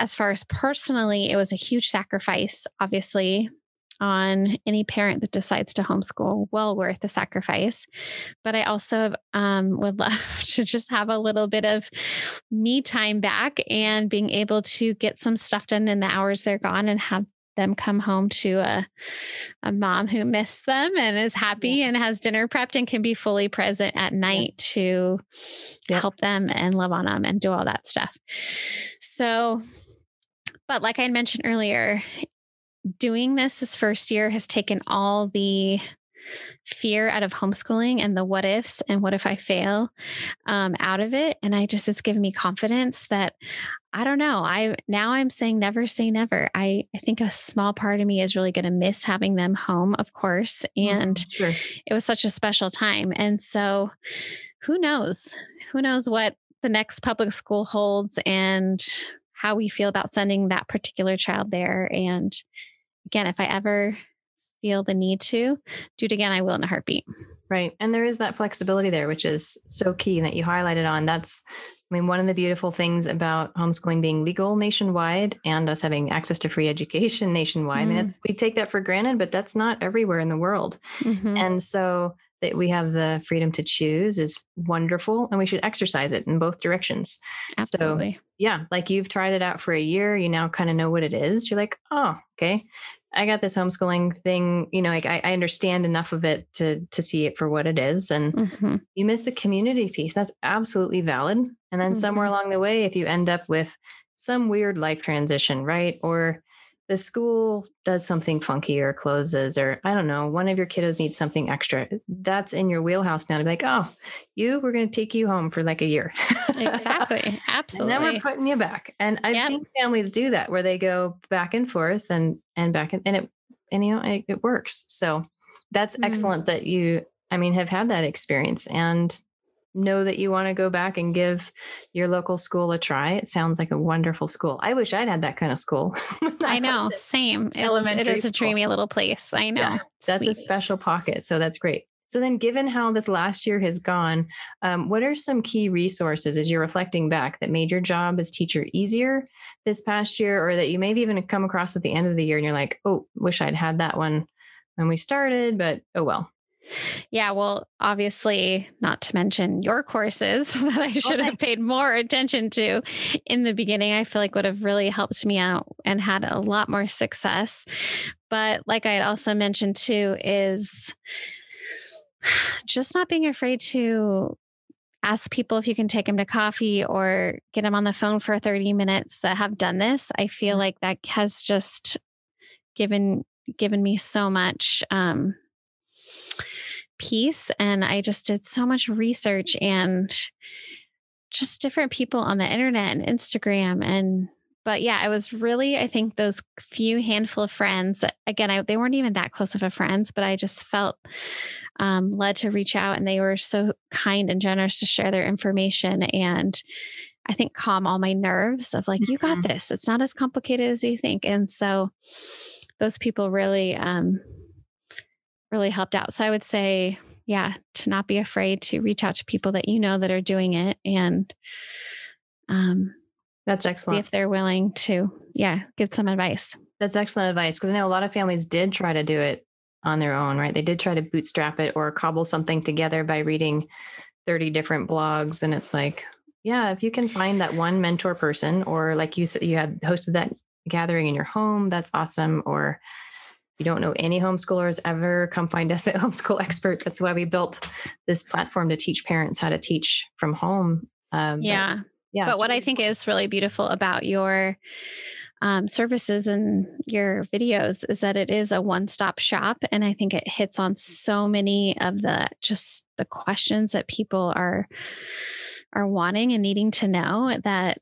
as far as personally, it was a huge sacrifice, obviously, on any parent that decides to homeschool, well worth the sacrifice. But I also um, would love to just have a little bit of me time back and being able to get some stuff done in the hours they're gone and have them come home to a, a mom who missed them and is happy yeah. and has dinner prepped and can be fully present at night yes. to yep. help them and love on them and do all that stuff. So, but like I mentioned earlier, doing this this first year has taken all the fear out of homeschooling and the what ifs and what if I fail um, out of it. And I just, it's given me confidence that I don't know. I, now I'm saying never say never. I, I think a small part of me is really going to miss having them home, of course. And mm, sure. it was such a special time. And so who knows, who knows what the next public school holds and how we feel about sending that particular child there. And again, if I ever feel the need to do it again, I will in a heartbeat. Right. And there is that flexibility there, which is so key that you highlighted on. That's, I mean, one of the beautiful things about homeschooling being legal nationwide and us having access to free education nationwide, mm. I mean, that's, we take that for granted, but that's not everywhere in the world. Mm-hmm. And so that we have the freedom to choose is wonderful, and we should exercise it in both directions. Absolutely. So yeah, like you've tried it out for a year, you now kind of know what it is. You're like, oh, okay, I got this homeschooling thing, you know, like I, I understand enough of it to, to see it for what it is. And mm-hmm. you miss the community piece. That's absolutely valid. And then mm-hmm. somewhere along the way, if you end up with some weird life transition, right? Or the school does something funky or closes, or I don't know, one of your kiddos needs something extra. That's in your wheelhouse now to be like, oh, you, we're going to take you home for like a year. Exactly. Absolutely. And then we're putting you back. And I've yep. seen families do that where they go back and forth and, and back and, and it, and you know, it, it works. So that's mm-hmm. excellent that you, I mean, have had that experience and know that you want to go back and give your local school a try. It sounds like a wonderful school. I wish I'd had that kind of school. I know. Same. Elementary. It is a dreamy little place. I know. Yeah, that's a special pocket. So that's great. So then given how this last year has gone, um, what are some key resources as you're reflecting back that made your job as teacher easier this past year, or that you may have even come across at the end of the year and you're like, oh, wish I'd had that one when we started, but oh well. Yeah, well, obviously, not to mention your courses that I should have paid more attention to in the beginning, I feel like would have really helped me out and had a lot more success. But like I had also mentioned too, is just not being afraid to ask people if you can take them to coffee or get them on the phone for thirty minutes that have done this. I feel like that has just given given me so much um peace. And I just did so much research and just different people on the internet and Instagram. And, but yeah, I was really, I think those few handful of friends, again, I, they weren't even that close of a friends, but I just felt um, led to reach out, and they were so kind and generous to share their information. And I think calm all my nerves of like, mm-hmm. you got this, it's not as complicated as you think. And so those people really, um, really helped out. So I would say, yeah, to not be afraid to reach out to people that you know that are doing it, and um, that's excellent. See if they're willing to, yeah, give some advice. That's excellent advice, because I know a lot of families did try to do it on their own, right? They did try to bootstrap it or cobble something together by reading thirty different blogs, and it's like, yeah, if you can find that one mentor person, or like you said, you had hosted that gathering in your home, that's awesome. Or you don't know any homeschoolers ever, come find us at Homeschool Expert. That's why we built this platform, to teach parents how to teach from home. Um, yeah. But, yeah. But what really I think cool. is really beautiful about your um, services and your videos is that it is a one-stop shop. And I think it hits on so many of the, just the questions that people are, are wanting and needing to know, that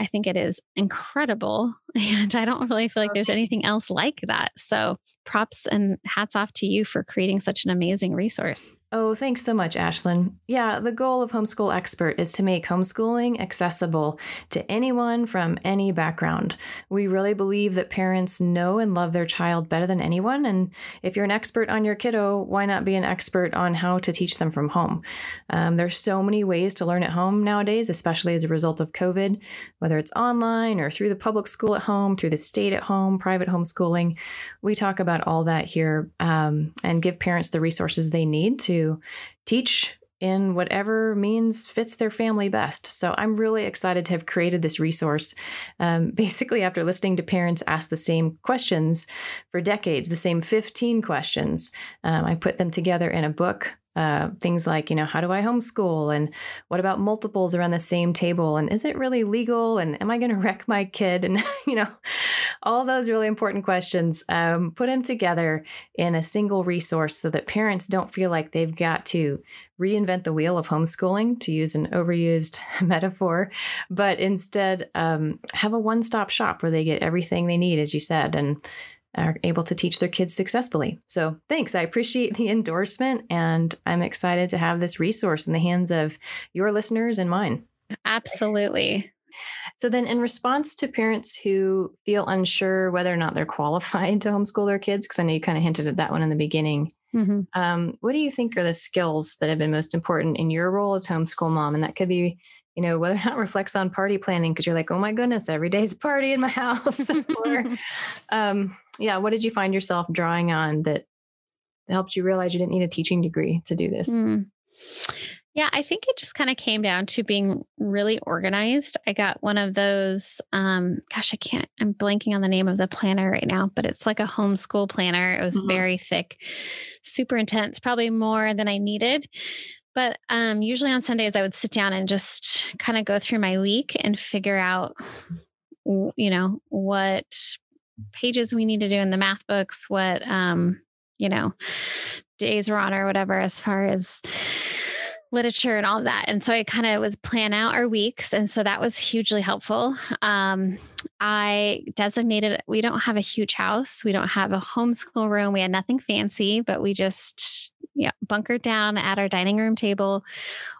I think it is incredible. And I don't really feel like there's anything else like that. So props and hats off to you for creating such an amazing resource. Oh, thanks so much, Ashlyn. Yeah, the goal of Homeschool Expert is to make homeschooling accessible to anyone from any background. We really believe that parents know and love their child better than anyone. And if you're an expert on your kiddo, why not be an expert on how to teach them from home? Um, there's so many ways to learn at home nowadays, especially as a result of COVID, whether it's online or through the public school at home, through the state at home, private homeschooling. We talk about all that here um, and give parents the resources they need to teach in whatever means fits their family best. So I'm really excited to have created this resource. Um, basically, after listening to parents ask the same questions for decades, the same fifteen questions, um, I put them together in a book. Uh, things like, you know, how do I homeschool? And what about multiples around the same table? And is it really legal? And am I going to wreck my kid? And, you know, all those really important questions, um, put them together in a single resource so that parents don't feel like they've got to reinvent the wheel of homeschooling, to use an overused metaphor, but instead um, have a one-stop shop where they get everything they need, as you said, and are able to teach their kids successfully. So thanks. I appreciate the endorsement, and I'm excited to have this resource in the hands of your listeners and mine. Absolutely. So then, in response to parents who feel unsure whether or not they're qualified to homeschool their kids, because I know you kind of hinted at that one in the beginning, mm-hmm. um, what do you think are the skills that have been most important in your role as homeschool mom? And that could be, you know, whether or not it reflects on party planning, because you're like, oh my goodness, every day's a party in my house. or, um, yeah, what did you find yourself drawing on that helped you realize you didn't need a teaching degree to do this? Mm. Yeah, I think it just kind of came down to being really organized. I got one of those, um, gosh, I can't, I'm blanking on the name of the planner right now, but it's like a homeschool planner. It was mm-hmm. very thick, super intense, probably more than I needed. But um, usually on Sundays, I would sit down and just kind of go through my week and figure out, you know, what pages we need to do in the math books, what, um, you know, days we're on or whatever, as far as literature and all that. And so I kind of would plan out our weeks. And so that was hugely helpful. Um, I designated, we don't have a huge house. We don't have a homeschool room. We had nothing fancy, but we just, yeah, bunkered down at our dining room table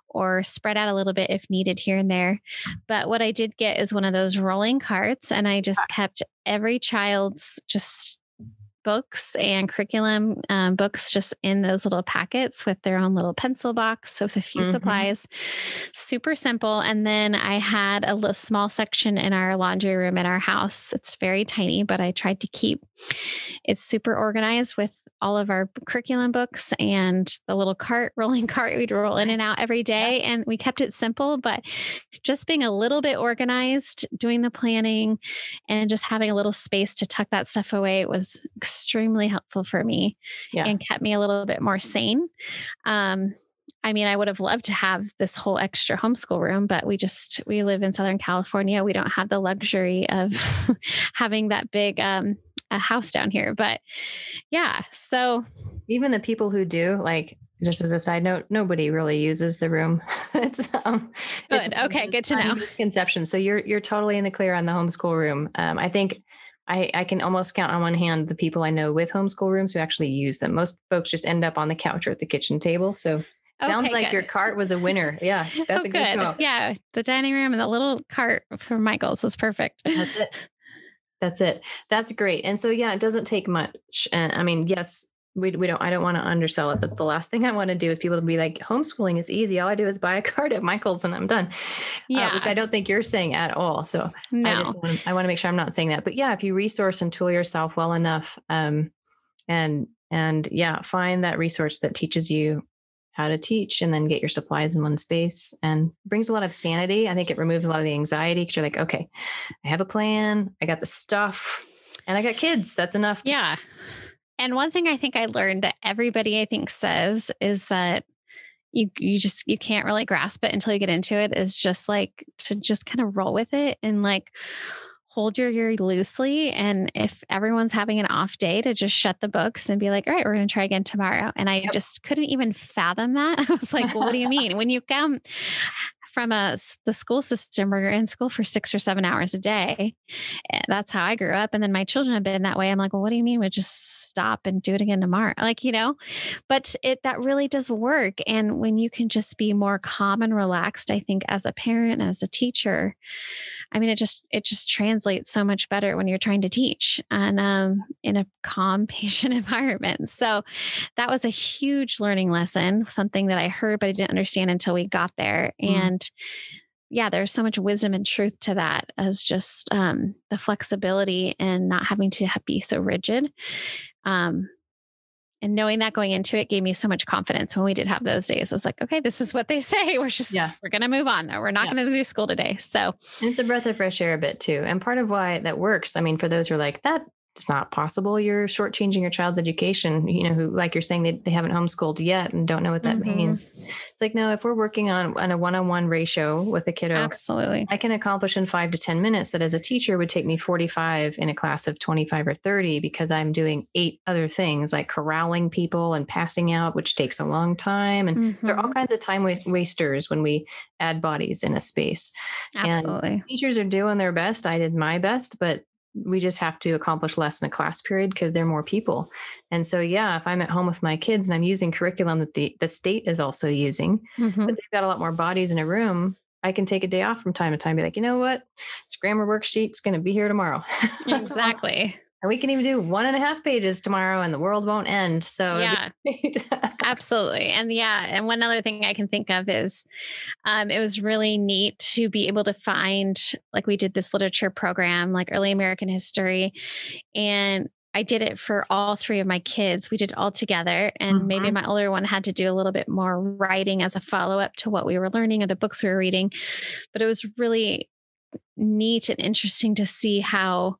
or spread out a little bit if needed here and there. But what I did get is one of those rolling carts, and I just kept every child's just books and curriculum um, books just in those little packets with their own little pencil box with a few mm-hmm. supplies, super simple. And then I had a little small section in our laundry room in our house. It's very tiny, but I tried to keep it super organized with all of our curriculum books and the little cart, rolling cart we'd roll in and out every day. Yeah. And we kept it simple, but just being a little bit organized, doing the planning, and just having a little space to tuck that stuff away was extremely helpful for me yeah. and kept me a little bit more sane. Um, I mean, I would have loved to have this whole extra homeschool room, but we just, we live in Southern California. We don't have the luxury of having that big, um, a house down here, but yeah. So even the people who do, like, just as a side note, nobody really uses the room. it's, um, good. It's, okay. It's good to know. Misconception. So you're, you're totally in the clear on the homeschool room. Um, I think I, I can almost count on one hand the people I know with homeschool rooms who actually use them. Most folks just end up on the couch or at the kitchen table. So sounds okay, like good. Your cart was a winner. Yeah. That's oh, a good, good call. Yeah. The dining room and the little cart for Michael's was perfect. That's it. That's it. That's great. And so, yeah, it doesn't take much. And I mean, yes, we we don't, I don't want to undersell it. That's the last thing I want to do is people to be like, homeschooling is easy. All I do is buy a card at Michael's and I'm done. Yeah. Uh, which I don't think you're saying at all. So no. I just want to, I want to make sure I'm not saying that, but yeah, if you resource and tool yourself well enough, um, and, and yeah, find that resource that teaches you how to teach and then get your supplies in one space and brings a lot of sanity. I think it removes a lot of the anxiety because you're like, okay, I have a plan. I got the stuff and I got kids. That's enough. To yeah. Sp- and one thing I think I learned that everybody I think says is that you, you just, you can't really grasp it until you get into it is just like to just kind of roll with it and like hold your ear loosely. And if everyone's having an off day to just shut the books and be like, all right, we're going to try again tomorrow. And I yep. just couldn't even fathom that. I was like, well, what do you mean? When you come from a, the school system where you're in school for six or seven hours a day, that's how I grew up. And then my children have been that way. I'm like, well, what do you mean? We just stop and do it again tomorrow. Like, you know, but it, that really does work. And when you can just be more calm and relaxed, I think as a parent, as a teacher, I mean, it just, it just translates so much better when you're trying to teach and um, in a calm, patient environment. So that was a huge learning lesson, something that I heard, but I didn't understand until we got there. Mm. And yeah, there's so much wisdom and truth to that, as just um, the flexibility and not having to be so rigid. Um, and knowing that going into it gave me so much confidence when we did have those days. I was like, okay, this is what they say. We're just, yeah. we're going to move on, or we're not yeah. going to do school today. So and it's a breath of fresh air a bit too. And part of why that works, I mean, for those who are like, that's not possible, you're shortchanging your child's education, you know, who, like you're saying, they, they haven't homeschooled yet and don't know what that mm-hmm. means. It's like, no, if we're working on, on a one-on-one ratio with a kiddo, absolutely, I can accomplish in five to ten minutes that as a teacher would take me forty-five in a class of twenty-five or thirty, because I'm doing eight other things like corralling people and passing out, which takes a long time. And mm-hmm. there are all kinds of time wasters when we add bodies in a space. Absolutely. And teachers are doing their best. I did my best, but we just have to accomplish less in a class period because there are more people. And so, yeah, if I'm at home with my kids and I'm using curriculum that the, the state is also using, mm-hmm. but they've got a lot more bodies in a room, I can take a day off from time to time, be like, you know what, this grammar worksheet's going to be here tomorrow. Exactly. And we can even do one and a half pages tomorrow and the world won't end. So yeah, absolutely. And yeah. And one other thing I can think of is, um, it was really neat to be able to find, like, we did this literature program, like early American history, and I did it for all three of my kids. We did it all together. And mm-hmm. maybe my older one had to do a little bit more writing as a follow-up to what we were learning or the books we were reading, but it was really neat and interesting to see how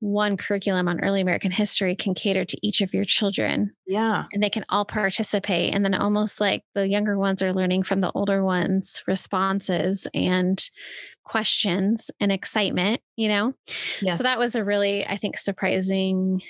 one curriculum on early American history can cater to each of your children. Yeah. And they can all participate. And then almost like the younger ones are learning from the older ones responses and questions and excitement, you know? Yes. So that was a really, I think, surprising,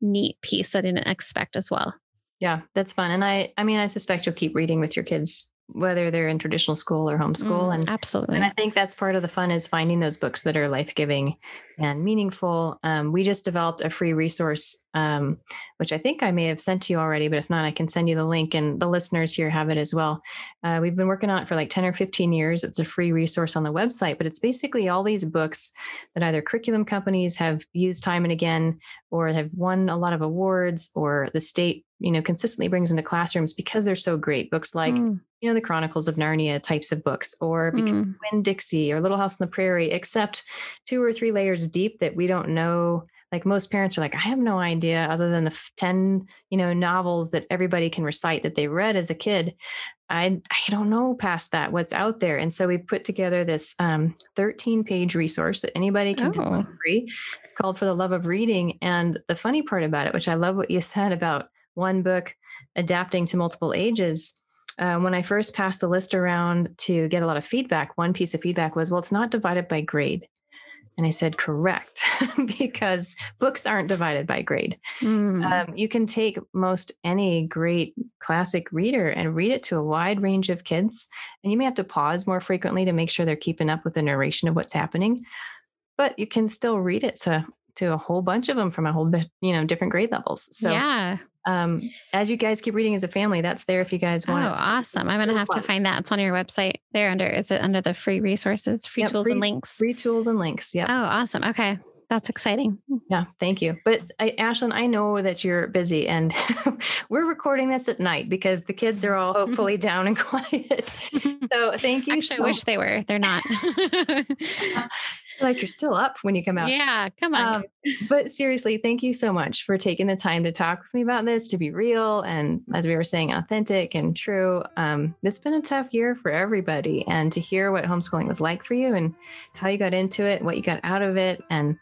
neat piece I didn't expect as well. Yeah, that's fun. And I, I mean, I suspect you'll keep reading with your kids, whether they're in traditional school or homeschool. Mm, and absolutely. And I think that's part of the fun, is finding those books that are life-giving and meaningful. Um, we just developed a free resource, um, which I think I may have sent to you already, but if not, I can send you the link, and the listeners here have it as well. Uh, we've been working on it for like ten or fifteen years. It's a free resource on the website, but it's basically all these books that either curriculum companies have used time and again, or have won a lot of awards, or the state, you know, consistently brings into classrooms because they're so great. Books like, mm. you know, the Chronicles of Narnia types of books, or Because mm. Winn Dixie, or Little House on the Prairie, except two or three layers deep that we don't know. Like, most parents are like, I have no idea, other than the ten, you know, novels that everybody can recite that they read as a kid. I, I don't know past that what's out there. And so we've put together this um, thirteen page resource that anybody can do for free. It's called For the Love of Reading. And the funny part about it, which I love what you said about one book adapting to multiple ages. Uh, when I first passed the list around to get a lot of feedback, one piece of feedback was, well, it's not divided by grade. And I said, correct, because books aren't divided by grade. Mm. Um, you can take most any great classic reader and read it to a wide range of kids. And you may have to pause more frequently to make sure they're keeping up with the narration of what's happening, but you can still read it to, to a whole bunch of them from a whole bit, you know, different grade levels. So yeah. Um, as you guys keep reading as a family, that's there if you guys want. Oh, it. awesome. It's I'm going to so have fun. to find that. It's on your website there under, is it under the free resources, free yep, tools free, and links? Free tools and links. Yeah. Oh, awesome. Okay. That's exciting. Yeah. Thank you. But I, Ashlyn, I know that you're busy, and we're recording this at night because the kids are all hopefully down and quiet. So thank you. Actually, so I wish much. they were, they're not. Like, you're still up when you come out. Yeah, come on. Um, but seriously, thank you so much for taking the time to talk with me about this, to be real. And as we were saying, authentic and true. Um, it's been a tough year for everybody, and to hear what homeschooling was like for you and how you got into it, what you got out of it, and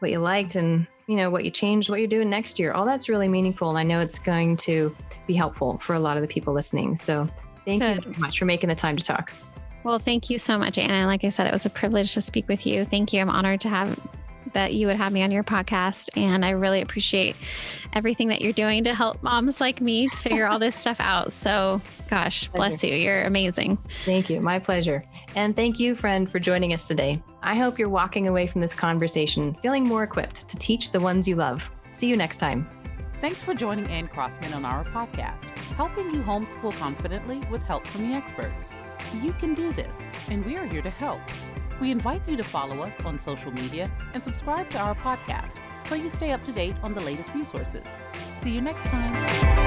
what you liked, and, you know, what you changed, what you're doing next year, all that's really meaningful. And I know it's going to be helpful for a lot of the people listening. So thank Good. you very much for making the time to talk. Well, thank you so much, Anna. Like I said, it was a privilege to speak with you. Thank you. I'm honored to have that you would have me on your podcast. And I really appreciate everything that you're doing to help moms like me figure all this stuff out. So gosh, pleasure. Bless you. You're amazing. Thank you. My pleasure. And thank you, friend, for joining us today. I hope you're walking away from this conversation feeling more equipped to teach the ones you love. See you next time. Thanks for joining Anne Crossman on our podcast, helping you homeschool confidently with help from the experts. You can do this, and we are here to help. We invite you to follow us on social media and subscribe to our podcast so you stay up to date on the latest resources. See you next time.